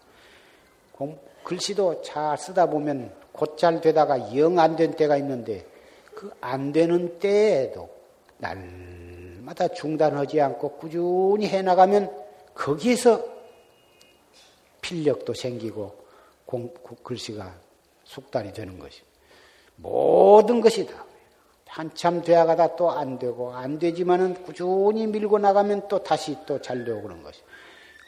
글씨도 잘 쓰다 보면 곧 잘 되다가 영 안 된 때가 있는데 그 안 되는 때에도 날마다 중단하지 않고 꾸준히 해나가면 거기에서 필력도 생기고 글씨가 숙달이 되는 것이 모든 것이다. 한참 되어가다 또 안 되고 안 되지만은 꾸준히 밀고 나가면 또 다시 또 잘 되고 그런 것이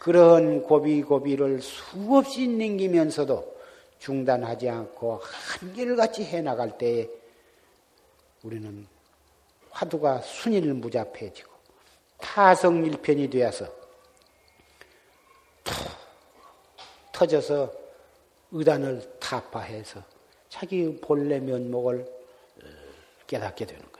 그런 고비고비를 수없이 넘기면서도 중단하지 않고 한결같이 해나갈 때에 우리는 화두가 순일무잡해지고 타성일편이 되어서 툭 터져서 의단을 타파해서 자기 본래 면목을 깨닫게 되는 거예요.